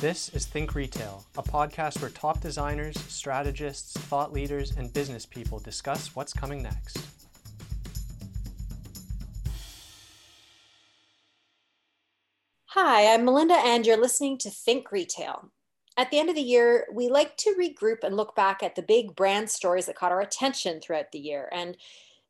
This is Think Retail, a podcast where top designers, strategists, thought leaders, and business people discuss what's coming next. Hi, I'm Melinda, and you're listening to Think Retail. At the end of the year, we like to regroup and look back at the big brand stories that caught our attention throughout the year. And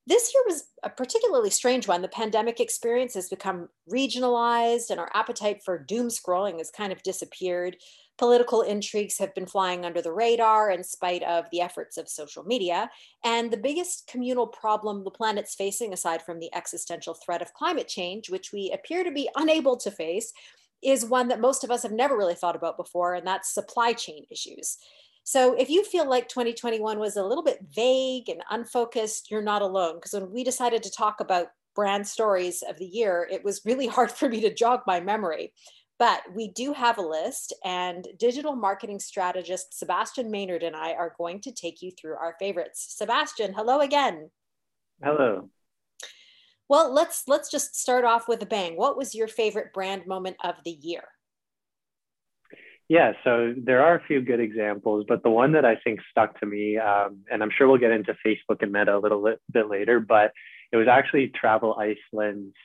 this year was a particularly strange one. The pandemic experience has become regionalized, and our appetite for doom scrolling has kind of disappeared. Political intrigues have been flying under the radar in spite of the efforts of social media. And the biggest communal problem the planet's facing, aside from the existential threat of climate change, which we appear to be unable to face, is one that most of us have never really thought about before, and that's supply chain issues. So if you feel like 2021 was a little bit vague and unfocused, you're not alone. Because when we decided to talk about brand stories of the year, it was really hard for me to jog my memory. But we do have a list, and digital marketing strategist Sebastian Maynard and I are going to take you through our favorites. Sebastian, hello again. Hello. Well, let's just start off with a bang. What was your favorite brand moment of the year? Yeah, so there are a few good examples, but the one that I think stuck to me, and I'm sure we'll get into Facebook and Meta a little bit later, but it was actually Travel Iceland's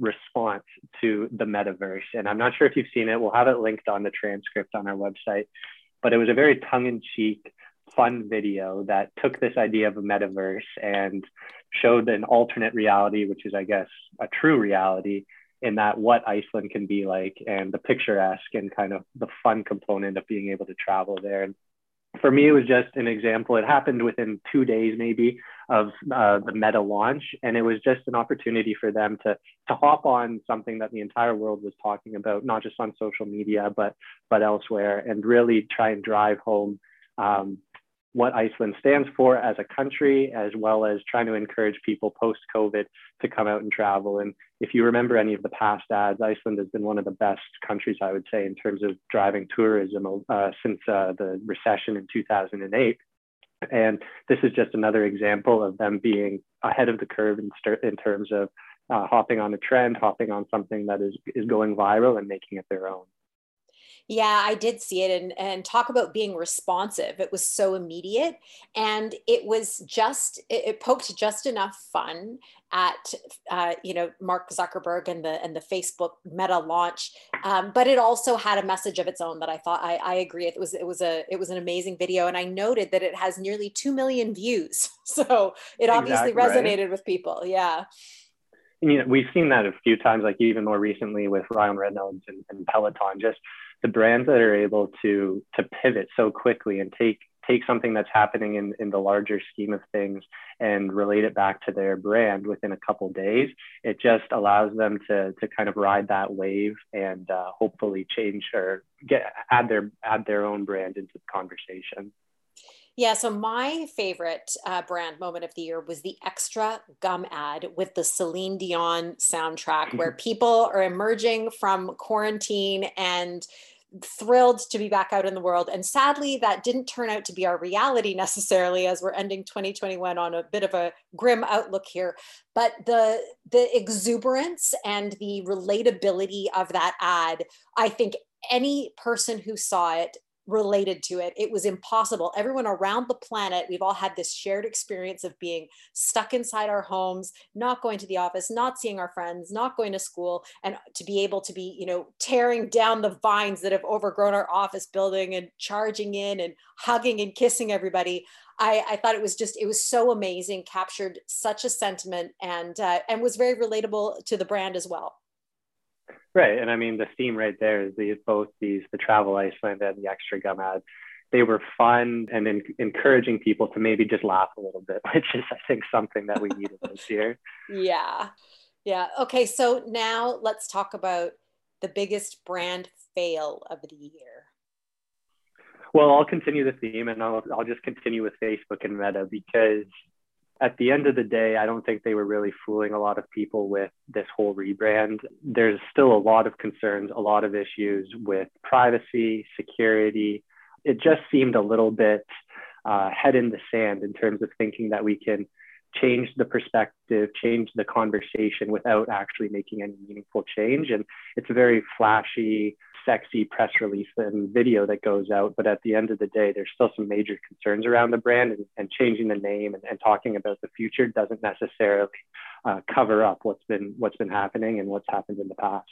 response to the metaverse. And I'm not sure if you've seen it. We'll have it linked on the transcript on our website, but it was a very tongue-in-cheek, fun video that took this idea of a metaverse and showed an alternate reality, which is, I guess, a true reality, in that what Iceland can be like, and the picturesque and kind of the fun component of being able to travel there. And for me, it was just an example. It happened within 2 days maybe of the Meta launch. And it was just an opportunity for them to hop on something that the entire world was talking about, not just on social media, but elsewhere, and really try and drive home what Iceland stands for as a country, as well as trying to encourage people post-COVID to come out and travel. And if you remember any of the past ads, Iceland has been one of the best countries, I would say, in terms of driving tourism since the recession in 2008. And this is just another example of them being ahead of the curve in terms of hopping on a trend, hopping on something that is going viral and making it their own. Yeah, I did see it, and talk about being responsive. It was so immediate, and it was just, it poked just enough fun at, Mark Zuckerberg and the Facebook Meta launch. But it also had a message of its own that I thought, I agree. It was an amazing video. And I noted that it has nearly 2 million views. So it obviously resonated with people. Yeah. You know, we've seen that a few times, like even more recently with Ryan Reynolds and Peloton, just the brands that are able to pivot so quickly and take something that's happening in the larger scheme of things and relate it back to their brand within a couple of days. It just allows them to kind of ride that wave and hopefully change or add their own brand into the conversation. Yeah, so my favorite brand moment of the year was the Extra gum ad with the Celine Dion soundtrack, where people are emerging from quarantine and thrilled to be back out in the world. And sadly, that didn't turn out to be our reality necessarily, as we're ending 2021 on a bit of a grim outlook here. But the exuberance and the relatability of that ad, I think any person who saw it related to it. It was impossible. Everyone around the planet, we've all had this shared experience of being stuck inside our homes, not going to the office, not seeing our friends, not going to school, and to be able to be, tearing down the vines that have overgrown our office building and charging in and hugging and kissing everybody. I thought it was so amazing, captured such a sentiment, and was very relatable to the brand as well. Right. And I mean, the theme right there is the Travel Iceland and the Extra gum ad. They were fun and encouraging people to maybe just laugh a little bit, which is, I think, something that we needed this year. Yeah. Okay. So now let's talk about the biggest brand fail of the year. Well, I'll continue the theme, and I'll just continue with Facebook and Meta, because at the end of the day, I don't think they were really fooling a lot of people with this whole rebrand. There's still a lot of concerns, a lot of issues with privacy, security. It just seemed a little bit head in the sand in terms of thinking that we can change the perspective, change the conversation without actually making any meaningful change. And it's a very flashy, sexy press release and video that goes out. But at the end of the day, there's still some major concerns around the brand, and changing the name and talking about the future doesn't necessarily cover up what's been happening and what's happened in the past.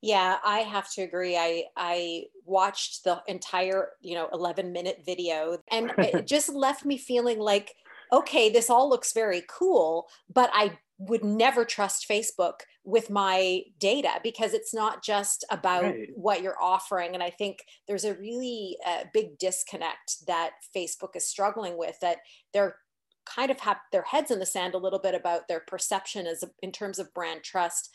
Yeah, I have to agree. I watched the entire, 11-minute video, and it just left me feeling like, okay, this all looks very cool, but I would never trust Facebook with my data, because it's not just about what you're offering. And I think there's a really big disconnect that Facebook is struggling with, that they're kind of have their heads in the sand a little bit about their perception in terms of brand trust.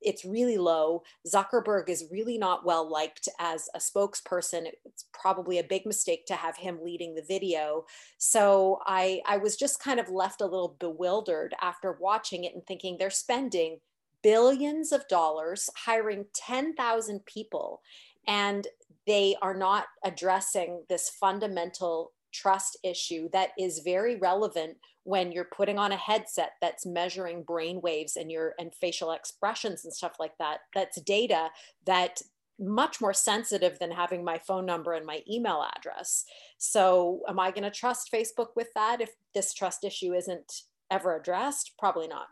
It's really low. Zuckerberg is really not well liked as a spokesperson. It's probably a big mistake to have him leading the video. So I was just kind of left a little bewildered after watching it and thinking they're spending billions of dollars hiring 10,000 people, and they are not addressing this fundamental trust issue that is very relevant when you're putting on a headset that's measuring brain waves and facial expressions and stuff like that. That's data that's much more sensitive than having my phone number and my email address. So am I going to trust Facebook with that if this trust issue isn't ever addressed? Probably not.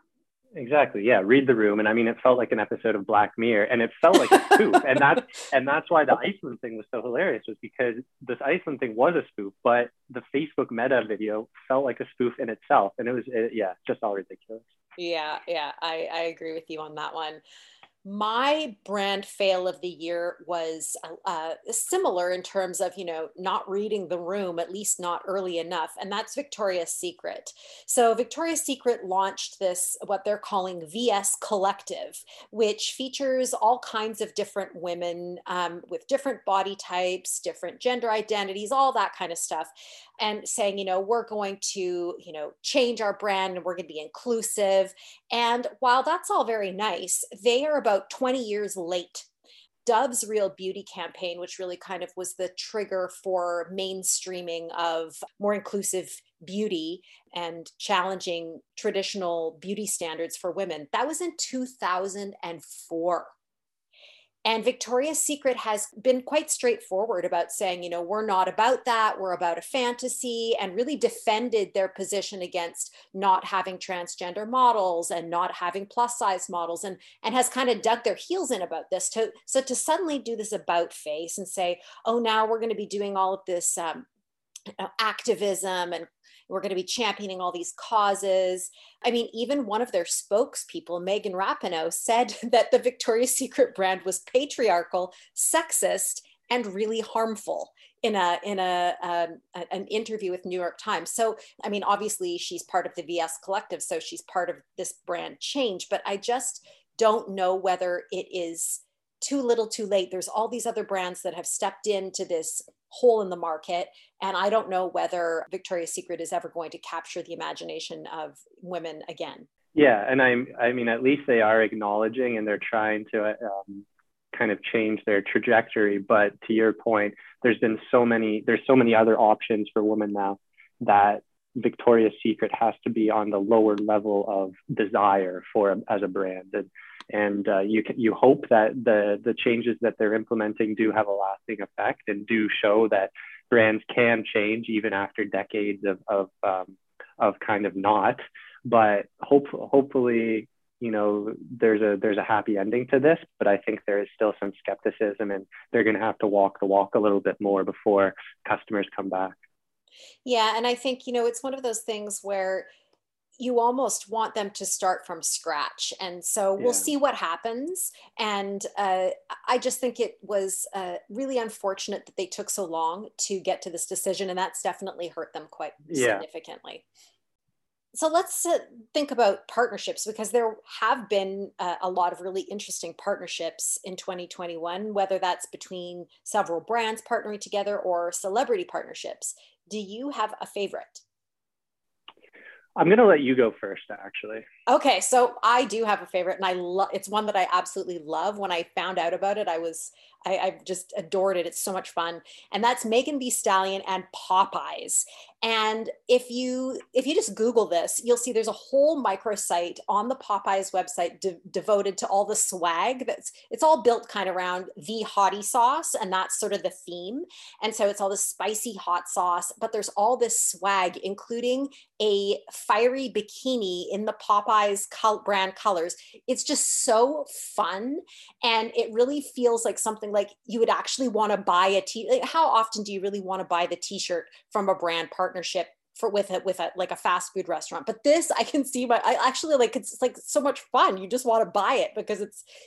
Exactly. Yeah. Read the room. And I mean, it felt like an episode of Black Mirror, and it felt like a spoof. and that's why the Iceland thing was so hilarious, was because this Iceland thing was a spoof, but the Facebook Meta video felt like a spoof in itself. And it was, just all ridiculous. Yeah. Yeah. I agree with you on that one. My brand fail of the year was similar in terms of, not reading the room, at least not early enough. And that's Victoria's Secret. So Victoria's Secret launched this, what they're calling VS Collective, which features all kinds of different women with different body types, different gender identities, all that kind of stuff. And saying, we're going to, change our brand and we're going to be inclusive. And while that's all very nice, they are about 20 years late. Dove's Real Beauty campaign, which really kind of was the trigger for mainstreaming of more inclusive beauty and challenging traditional beauty standards for women, that was in 2004. And Victoria's Secret has been quite straightforward about saying, we're not about that, we're about a fantasy, and really defended their position against not having transgender models and not having plus size models, and has kind of dug their heels in about this. So to suddenly do this about face and say, oh, now we're going to be doing all of this activism, and we're going to be championing all these causes. I mean, even one of their spokespeople, Megan Rapinoe, said that the Victoria's Secret brand was patriarchal, sexist, and really harmful in an interview with New York Times. So, I mean, obviously she's part of the VS Collective, so she's part of this brand change, but I just don't know whether it is too little too late. There's all these other brands that have stepped into this hole in the market, and I don't know whether Victoria's Secret is ever going to capture the imagination of women again. Yeah, and I mean, at least they are acknowledging, and they're trying to kind of change their trajectory. But to your point, there's so many other options for women now that Victoria's Secret has to be on the lower level of desire as a brand. And you hope that the changes that they're implementing do have a lasting effect and do show that brands can change even after decades of kind of not. But hopefully, there's a happy ending to this. But I think there is still some skepticism, and they're going to have to walk the walk a little bit more before customers come back. Yeah, and I think it's one of those things where you almost want them to start from scratch. And so we'll see what happens. And I just think it was really unfortunate that they took so long to get to this decision. And that's definitely hurt them quite significantly. So let's think about partnerships, because there have been a lot of really interesting partnerships in 2021, whether that's between several brands partnering together or celebrity partnerships. Do you have a favorite? I'm going to let you go first, actually. Okay, so I do have a favorite, and it's one that I absolutely love. When I found out about it, I just adored it. It's so much fun. And that's Megan Thee Stallion and Popeyes. And if you just Google this, you'll see there's a whole microsite on the Popeyes website devoted to all the swag. It's all built kind of around the hottie sauce, and that's sort of the theme. And so it's all this spicy hot sauce, but there's all this swag, including a fiery bikini in the Popeyes brand colors. It's just so fun. And it really feels like something like you would actually want to buy a like, how often do you really want to buy the t-shirt from a brand partnership with a like a fast food restaurant? But this, I can see, but I actually like, it's like so much fun. You just want to buy it because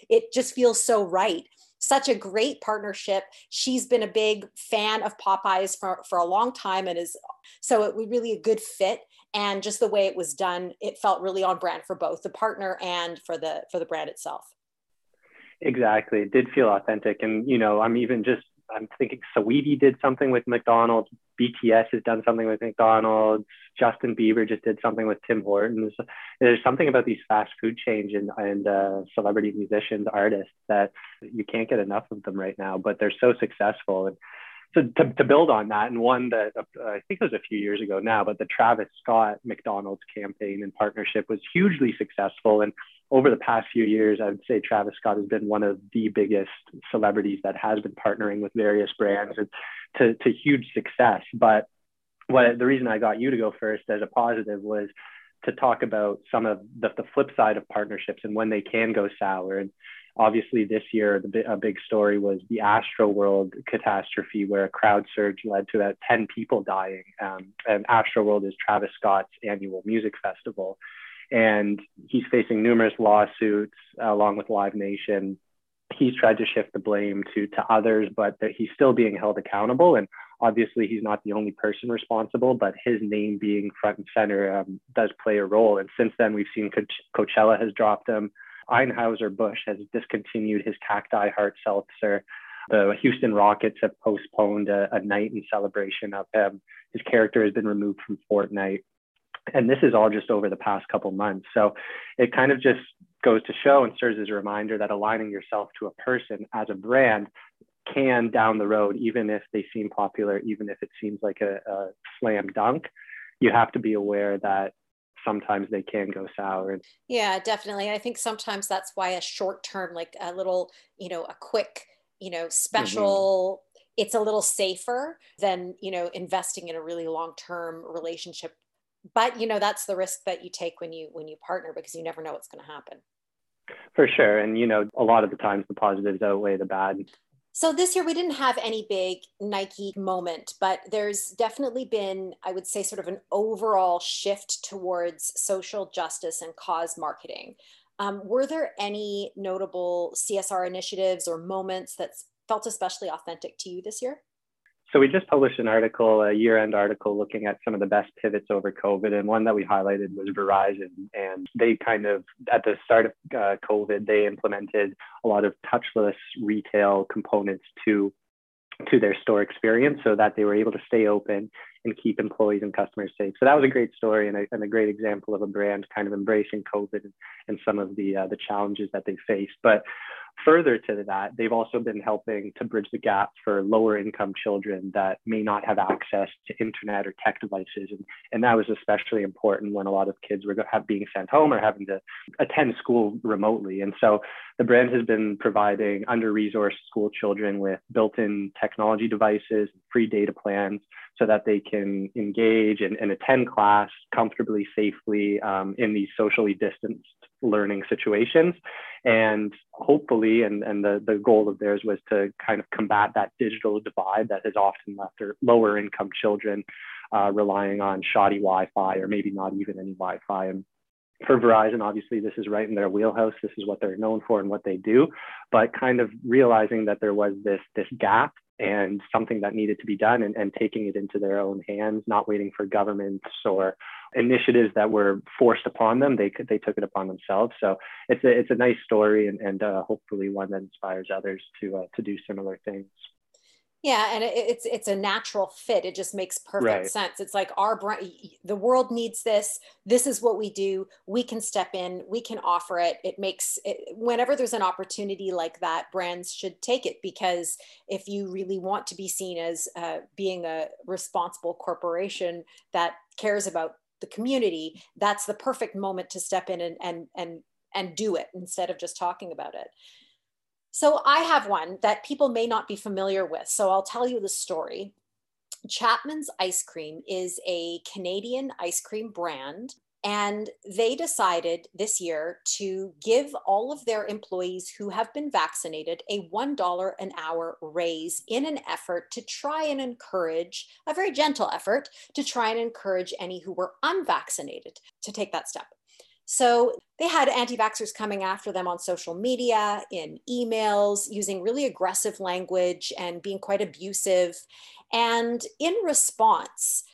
it just feels so right. Such a great partnership. She's been a big fan of Popeyes for a long time, and so it was really a good fit. And just the way it was done, it felt really on brand for both the partner and for the brand itself. Exactly, it did feel authentic. And I'm thinking Saweetie did something with McDonald's, BTS has done something with McDonald's, Justin Bieber just did something with Tim Hortons. There's something about these fast food chains and celebrity musicians, artists, that you can't get enough of them right now, but they're so successful. And so to build on that, and one that I think it was a few years ago now, but the Travis Scott McDonald's campaign and partnership was hugely successful. And over the past few years, I would say Travis Scott has been one of the biggest celebrities that has been partnering with various brands and to huge success. But the reason I got you to go first as a positive was to talk about some of the flip side of partnerships and when they can go sour. And obviously this year, a big story was the Astroworld catastrophe, where a crowd surge led to about 10 people dying. And Astroworld is Travis Scott's annual music festival. And he's facing numerous lawsuits along with Live Nation. He's tried to shift the blame to others, but he's still being held accountable. And obviously he's not the only person responsible, but his name being front and center does play a role. And since then, we've seen Coachella has dropped him. Anheuser-Busch has discontinued his Cacti Heart Seltzer. The Houston Rockets have postponed a night in celebration of him. His character has been removed from Fortnite. And this is all just over the past couple months. So it kind of just goes to show and serves as a reminder that aligning yourself to a person as a brand can, down the road, even if they seem popular, even if it seems like a slam dunk, you have to be aware that sometimes they can go sour. Yeah, definitely. I think sometimes that's why a short term, like a little, a quick, special, it's a little safer than, investing in a really long-term relationship. But, that's the risk that you take when you partner, because you never know what's going to happen. For sure. And, a lot of the times the positives outweigh the bad. So this year we didn't have any big Nike moment, but there's definitely been, I would say, sort of an overall shift towards social justice and cause marketing. Were there any notable CSR initiatives or moments that felt especially authentic to you this year? So we just published an article, a year-end article, looking at some of the best pivots over COVID. And one that we highlighted was Verizon. And they kind of, at the start of COVID, they implemented a lot of touchless retail components to their store experience so that they were able to stay open and keep employees and customers safe. So that was a great story and a great example of a brand kind of embracing COVID and some of the challenges that they faced. But further to that, they've also been helping to bridge the gap for lower income children that may not have access to internet or tech devices. And that was especially important when a lot of kids were being sent home or having to attend school remotely. And so the brand has been providing under-resourced school children with built-in technology devices, free data plans, so that they can engage and attend class comfortably, safely in these socially distanced learning situations. And hopefully, and the goal of theirs was to kind of combat that digital divide that has often left lower income children relying on shoddy Wi-Fi or maybe not even any Wi-Fi. And for Verizon, obviously, this is right in their wheelhouse. This is what they're known for and what they do, but kind of realizing that there was this gap and something that needed to be done and taking it into their own hands, not waiting for governments or initiatives that were forced upon them. They took it upon themselves. So it's a nice story and hopefully one that inspires others to do similar things. Yeah, and it's a natural fit. It just makes perfect sense. It's like our brand, the world needs this. This is what we do. We can step in. We can offer it. It makes it, whenever there's an opportunity like that, brands should take it, because if you really want to be seen as being a responsible corporation that cares about the community, that's the perfect moment to step in and do it instead of just talking about it. So I have one that people may not be familiar with. So I'll tell you the story. Chapman's Ice Cream is a Canadian ice cream brand, and they decided this year to give all of their employees who have been vaccinated a $1 an hour raise in an effort to try and encourage, a very gentle effort, to try and encourage any who were unvaccinated to take that step. So they had anti-vaxxers coming after them on social media, in emails, using really aggressive language and being quite abusive. And in response,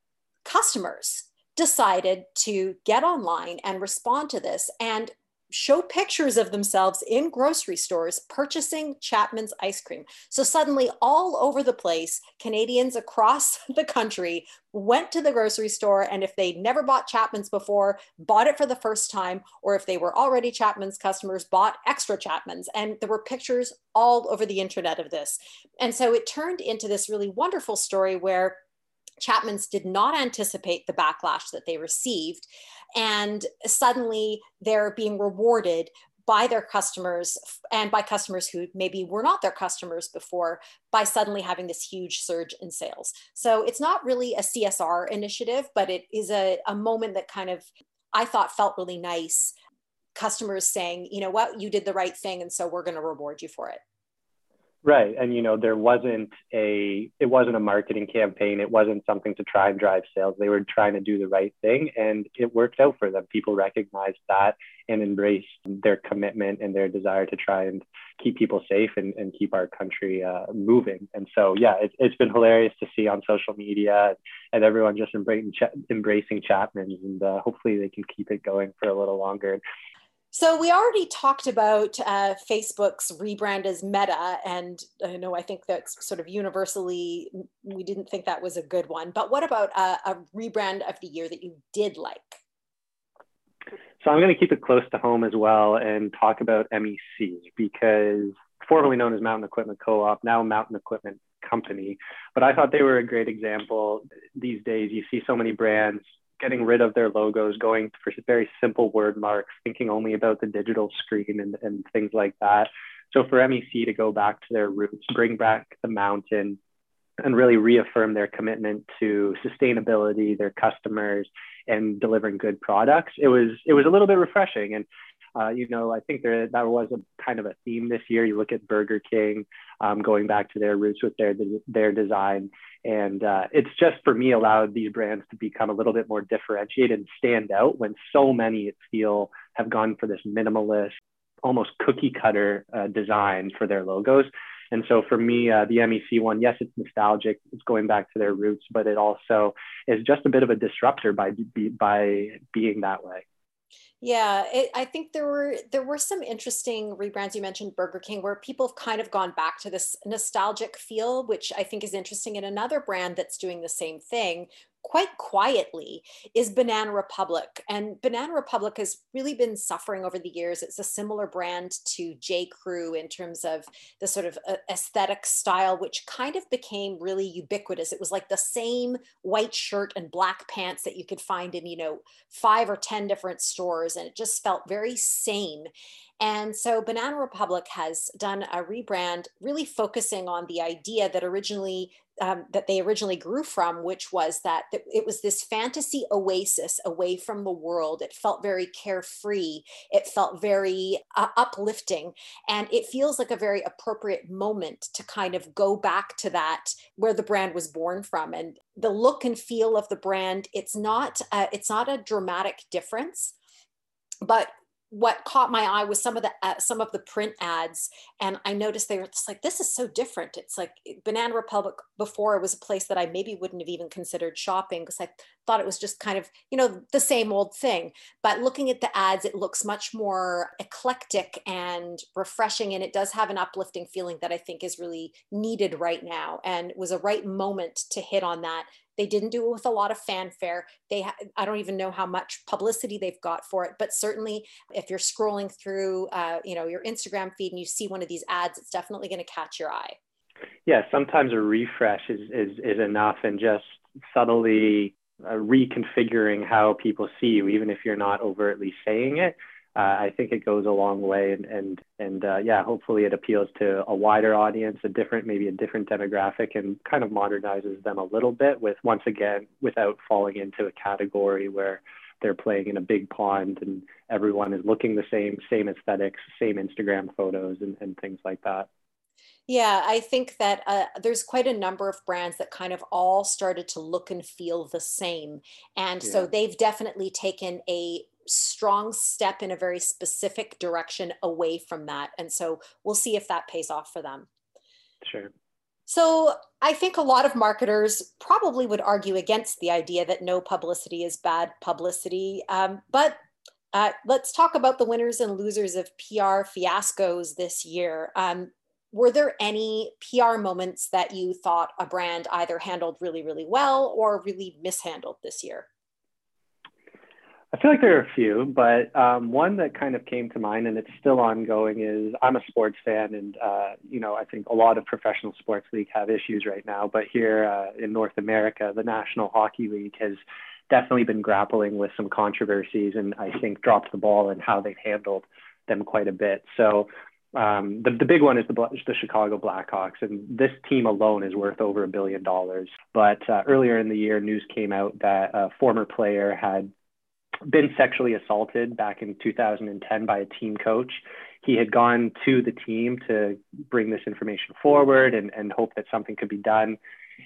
customers decided to get online and respond to this and show pictures of themselves in grocery stores purchasing Chapman's ice cream. So suddenly all over the place, Canadians across the country went to the grocery store, and if they never bought Chapman's before, bought it for the first time, or if they were already Chapman's customers, bought extra Chapman's. And there were pictures all over the internet of this. And so it turned into this really wonderful story where Chapman's did not anticipate the backlash that they received, and suddenly they're being rewarded by their customers and by customers who maybe were not their customers before by suddenly having this huge surge in sales. So it's not really a CSR initiative, but it is a moment that kind of, I thought, felt really nice. Customers saying, you know what, you did the right thing, and so we're going to reward you for it. Right. And, you know, it wasn't a marketing campaign. It wasn't something to try and drive sales. They were trying to do the right thing, and it worked out for them. People recognized that and embraced their commitment and their desire to try and keep people safe and keep our country moving. And so, yeah, it's been hilarious to see on social media and everyone just embracing Chapman's, and hopefully they can keep it going for a little longer. So we already talked about Facebook's rebrand as Meta, and I think that's sort of universally, we didn't think that was a good one, but what about a rebrand of the year that you did like? So I'm going to keep it close to home as well and talk about MEC, because formerly known as Mountain Equipment Co-op, now Mountain Equipment Company, but I thought they were a great example. These days you see so many brands getting rid of their logos, going for very simple word marks, thinking only about the digital screen and things like that. So for MEC to go back to their roots, bring back the mountain, and really reaffirm their commitment to sustainability, their customers, and delivering good products, it was a little bit refreshing. And I think that was a kind of a theme this year. You look at Burger King going back to their roots with their design. And it's just, for me, allowed these brands to become a little bit more differentiated and stand out when so many, it feel, have gone for this minimalist, almost cookie cutter design for their logos. And so for me, the MEC one, yes, it's nostalgic, it's going back to their roots, but it also is just a bit of a disruptor by being that way. Yeah, I think there were some interesting rebrands. You mentioned Burger King, where people have kind of gone back to this nostalgic feel, which I think is interesting. And another brand that's doing the same thing quite quietly is Banana Republic. And Banana Republic has really been suffering over the years. It's a similar brand to J. Crew in terms of the sort of aesthetic style, which kind of became really ubiquitous. It was like the same white shirt and black pants that you could find in, 5 or 10 different stores. And it just felt very same. And so Banana Republic has done a rebrand really focusing on the idea that they originally grew from, which was that it was this fantasy oasis away from the world. It felt very carefree. It felt very uplifting. And it feels like a very appropriate moment to kind of go back to that, where the brand was born from. And the look and feel of the brand, it's not a dramatic difference, but what caught my eye was some of the print ads, and I noticed they were just like, this is so different. It's like Banana Republic before, it was a place that I maybe wouldn't have even considered shopping because I thought it was just kind of, you know, the same old thing. But looking at the ads, it looks much more eclectic and refreshing, and it does have an uplifting feeling that I think is really needed right now, and it was a right moment to hit on that. They didn't do it with a lot of fanfare. I don't even know how much publicity they've got for it, but certainly if you're scrolling through, you know, your Instagram feed and you see one of these ads, it's definitely going to catch your eye. Yeah, sometimes a refresh is enough, and just subtly reconfiguring how people see you, even if you're not overtly saying it. I think it goes a long way, and yeah, hopefully it appeals to a wider audience, maybe a different demographic, and kind of modernizes them a little bit with, once again, without falling into a category where they're playing in a big pond and everyone is looking the same aesthetics, same Instagram photos and things like that. Yeah, I think that there's quite a number of brands that kind of all started to look and feel the same. And yeah. So they've definitely taken a strong step in a very specific direction away from that. And so we'll see if that pays off for them. Sure. So I think a lot of marketers probably would argue against the idea that no publicity is bad publicity. But let's talk about the winners and losers of PR fiascos this year. Were there any PR moments that you thought a brand either handled really, really well or really mishandled this year? I feel like there are a few, but one that kind of came to mind, and it's still ongoing, is I'm a sports fan, and you know, I think a lot of professional sports leagues have issues right now. But here in North America, the National Hockey League has definitely been grappling with some controversies, and I think dropped the ball in how they've handled them quite a bit. So the big one is the Chicago Blackhawks, and this team alone is worth over $1 billion. But earlier in the year, news came out that a former player had been sexually assaulted back in 2010 by a team coach. He had gone to the team to bring this information forward and hope that something could be done.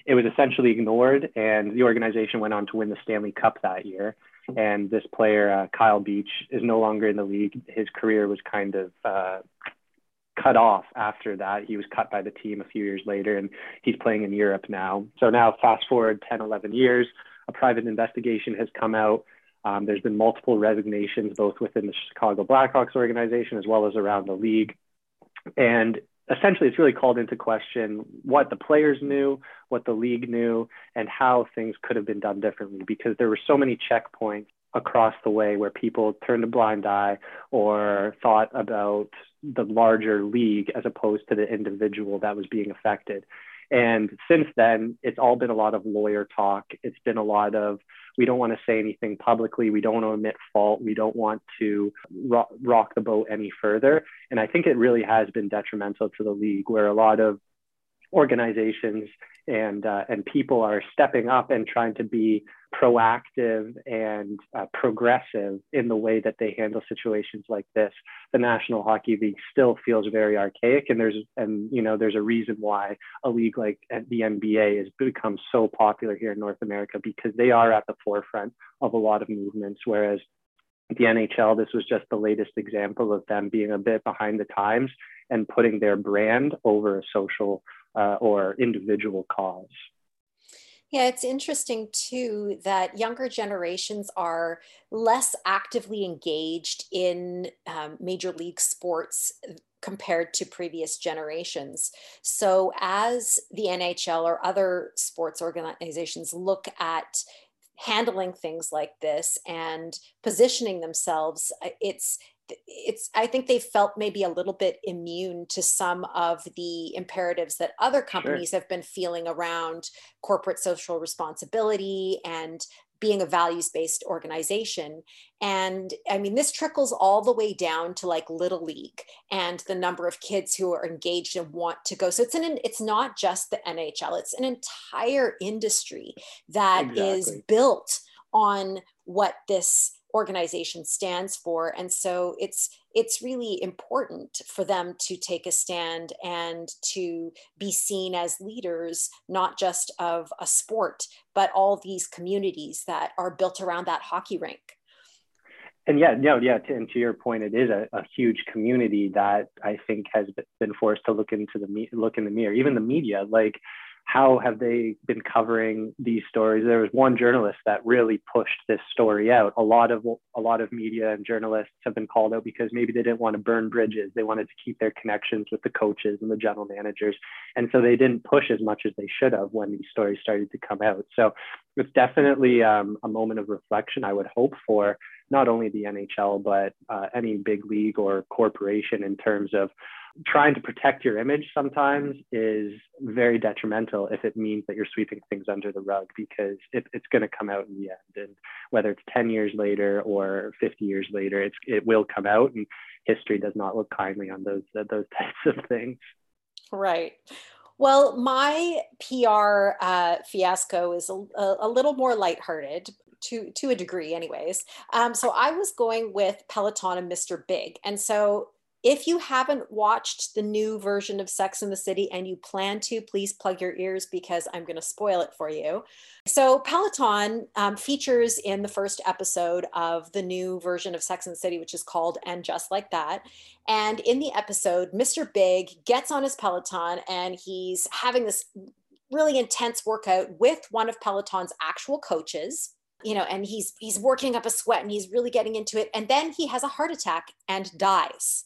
It was essentially ignored, and the organization went on to win the Stanley Cup that year. And this player, Kyle Beach, is no longer in the league. His career was kind of cut off after that. He was cut by the team a few years later, and he's playing in Europe now. So now fast forward 10, 11 years, a private investigation has come out. There's been multiple resignations, both within the Chicago Blackhawks organization as well as around the league. And essentially, it's really called into question what the players knew, what the league knew, and how things could have been done differently, because there were so many checkpoints across the way where people turned a blind eye or thought about the larger league as opposed to the individual that was being affected. And since then, it's all been a lot of lawyer talk. It's been a lot of, we don't want to say anything publicly. We don't want to admit fault. We don't want to rock the boat any further. And I think it really has been detrimental to the league, where a lot of organizations and people are stepping up and trying to be proactive and progressive in the way that they handle situations like this. The National Hockey League still feels very archaic, and there's a reason why a league like the NBA has become so popular here in North America, because they are at the forefront of a lot of movements, whereas the NHL, this was just the latest example of them being a bit behind the times and putting their brand over a social or individual cause. Yeah, it's interesting too that younger generations are less actively engaged in major league sports compared to previous generations. So as the NHL or other sports organizations look at handling things like this and positioning themselves, I think they felt maybe a little bit immune to some of the imperatives that other companies Sure. have been feeling around corporate social responsibility and being a values-based organization. And I mean, this trickles all the way down to like Little League and the number of kids who are engaged and want to go. So it's not just the NHL, it's an entire industry that Exactly. is built on what this organization stands for. And so it's really important for them to take a stand and to be seen as leaders, not just of a sport, but all these communities that are built around that hockey rink. And to your point, it is a huge community that I think has been forced to look in the mirror. Even the media, like, how have they been covering these stories? There was one journalist that really pushed this story out. A lot of media and journalists have been called out because maybe they didn't want to burn bridges. They wanted to keep their connections with the coaches and the general managers. And so they didn't push as much as they should have when these stories started to come out. So it's definitely a moment of reflection, I would hope, for not only the NHL, but any big league or corporation, in terms of trying to protect your image sometimes is very detrimental if it means that you're sweeping things under the rug, because it's going to come out in the end. And whether it's 10 years later or 50 years later, it will come out, and history does not look kindly on those types of things. Right. Well, my PR fiasco is a little more lighthearted, to a degree anyways. So I was going with Peloton and Mr. Big. And so if you haven't watched the new version of Sex and the City and you plan to, please plug your ears because I'm going to spoil it for you. So Peloton features in the first episode of the new version of Sex and the City, which is called And Just Like That. And in the episode, Mr. Big gets on his Peloton and he's having this really intense workout with one of Peloton's actual coaches. You know, and he's working up a sweat and he's really getting into it. And then he has a heart attack and dies.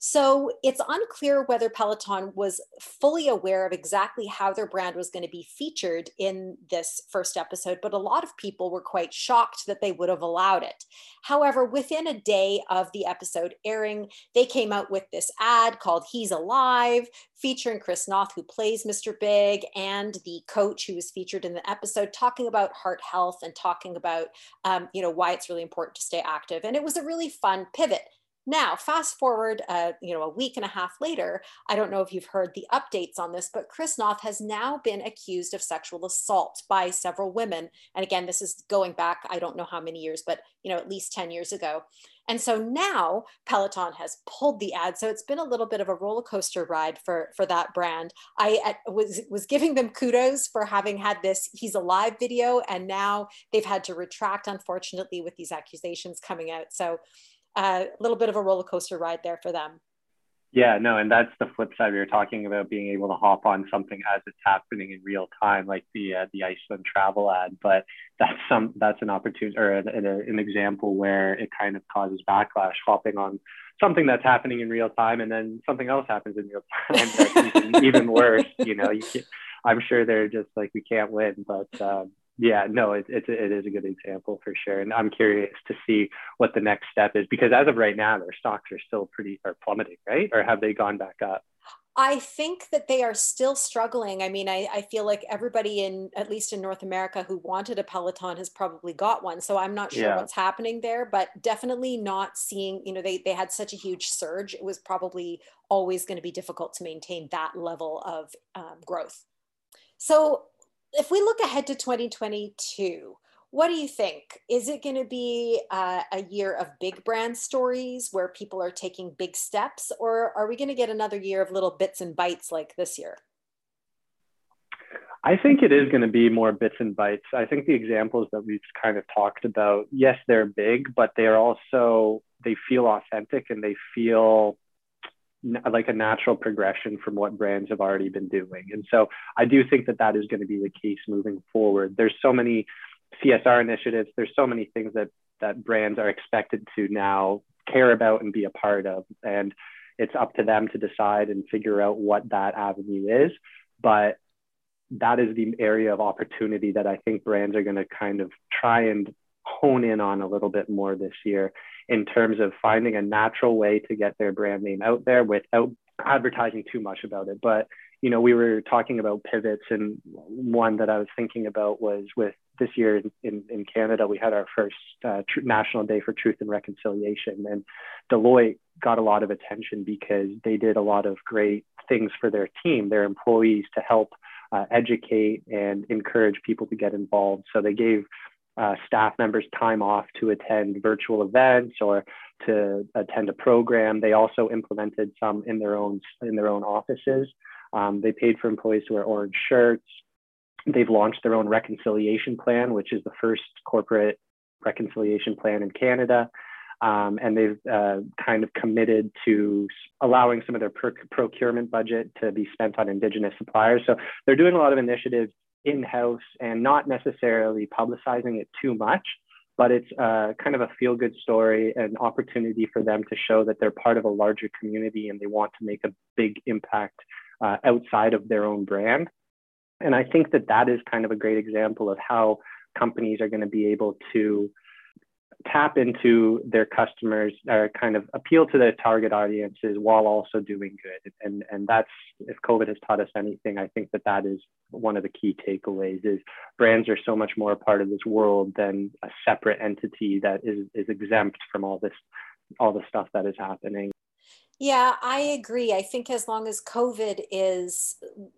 So it's unclear whether Peloton was fully aware of exactly how their brand was going to be featured in this first episode, but a lot of people were quite shocked that they would have allowed it. However, within a day of the episode airing, they came out with this ad called He's Alive, featuring Chris Noth, who plays Mr. Big, and the coach who was featured in the episode, talking about heart health and talking about why it's really important to stay active. And it was a really fun pivot. Now, fast forward, a week and a half later, I don't know if you've heard the updates on this, but Chris Noth has now been accused of sexual assault by several women. And again, this is going back, I don't know how many years, but, at least 10 years ago. And so now Peloton has pulled the ad. So it's been a little bit of a roller coaster ride for that brand. I was giving them kudos for having had this He's Alive video, and now they've had to retract, unfortunately, with these accusations coming out. So a little bit of a roller coaster ride there for them. Yeah, no, and that's the flip side. We were talking about being able to hop on something as it's happening in real time, like the Iceland travel ad. But that's an opportunity or an example where it kind of causes backlash, hopping on something that's happening in real time, and then something else happens in real time that's even worse. I'm sure they're just like, we can't win, but. Yeah, no, it is a good example for sure. And I'm curious to see what the next step is, because as of right now, their stocks are still plummeting, right? Or have they gone back up? I think that they are still struggling. I mean, I feel like everybody at least in North America who wanted a Peloton has probably got one. So I'm not sure what's happening there, but definitely not seeing, they had such a huge surge. It was probably always going to be difficult to maintain that level of growth. So if we look ahead to 2022, what do you think? Is it going to be a year of big brand stories where people are taking big steps, or are we going to get another year of little bits and bites like this year? I think it is going to be more bits and bites. I think the examples that we've kind of talked about, yes, they're big, but they are also, they feel authentic and they feel like a natural progression from what brands have already been doing. And so I do think that is going to be the case moving forward. There's so many CSR initiatives. There's so many things that brands are expected to now care about and be a part of. And it's up to them to decide and figure out what that avenue is. But that is the area of opportunity that I think brands are going to kind of try and hone in on a little bit more this year, in terms of finding a natural way to get their brand name out there without advertising too much about it. But, we were talking about pivots, and one that I was thinking about was with this year in Canada, we had our first National Day for Truth and Reconciliation. And Deloitte got a lot of attention because they did a lot of great things for their team, their employees, to help educate and encourage people to get involved. So they gave staff members time off to attend virtual events or to attend a program. They also implemented some in their own offices. They paid for employees to wear orange shirts. They've launched their own reconciliation plan, which is the first corporate reconciliation plan in Canada. And they've kind of committed to allowing some of their procurement budget to be spent on Indigenous suppliers. So they're doing a lot of initiatives in-house and not necessarily publicizing it too much, but it's kind of a feel-good story, an opportunity for them to show that they're part of a larger community and they want to make a big impact outside of their own brand. And I think that that is kind of a great example of how companies are going to be able to tap into their customers or kind of appeal to their target audiences while also doing good. And that's, if COVID has taught us anything, I think that that is one of the key takeaways is brands are so much more a part of this world than a separate entity that is exempt from all the stuff that is happening. Yeah, I agree. I think as long as COVID is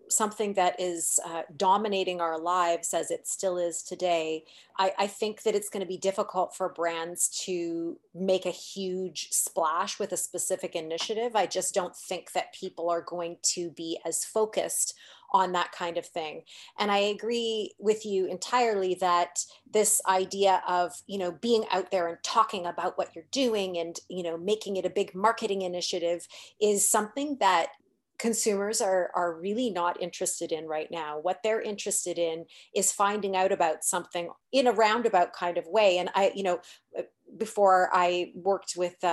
something that is dominating our lives as it still is today, I think that it's going to be difficult for brands to make a huge splash with a specific initiative. I just don't think that people are going to be as focused on that kind of thing. And I agree with you entirely that this idea of, you know, being out there and talking about what you're doing and, you know, making it a big marketing initiative is something that consumers are really not interested in right now. What they're interested in is finding out about something in a roundabout kind of way. And I, you know, before I worked with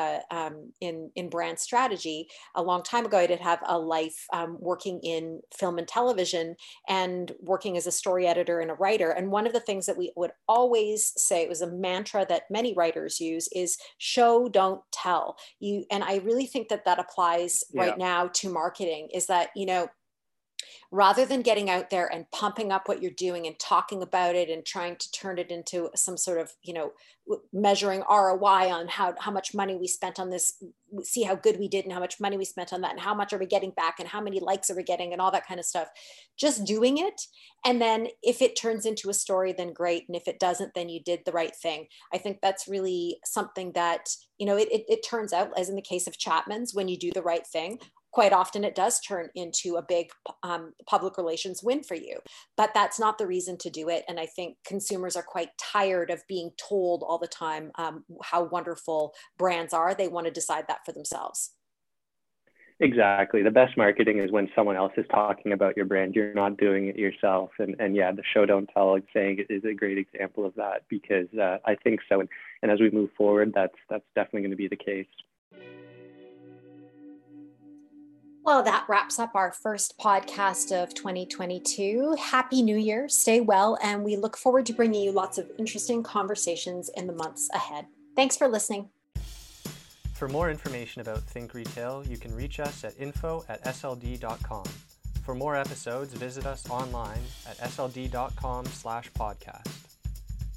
in brand strategy a long time ago, I did have a life working in film and television and working as a story editor and a writer. And one of the things that we would always say, it was a mantra that many writers use, is show, don't tell. And I really think that that applies right now to marketing, is that, you know, rather than getting out there and pumping up what you're doing and talking about it and trying to turn it into some sort of, you know, measuring ROI on how much money we spent on this, see how good we did and how much money we spent on that and how much are we getting back and how many likes are we getting and all that kind of stuff. Just doing it. And then if it turns into a story, then great. And if it doesn't, then you did the right thing. I think that's really something that, you know, it turns out, as in the case of Chapman's, when you do the right thing, quite often it does turn into a big public relations win for you, but that's not the reason to do it. And I think consumers are quite tired of being told all the time how wonderful brands are. They want to decide that for themselves. Exactly. The best marketing is when someone else is talking about your brand. You're not doing it yourself. And yeah, the show don't tell saying is a great example of that, because I think so. And as we move forward, that's definitely going to be the case. Well, that wraps up our first podcast of 2022. Happy New Year. Stay well. And we look forward to bringing you lots of interesting conversations in the months ahead. Thanks for listening. For more information about Think Retail, you can reach us at info@sld.com. For more episodes, visit us online at sld.com/podcast.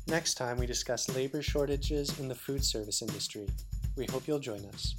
Next time, we discuss labor shortages in the food service industry. We hope you'll join us.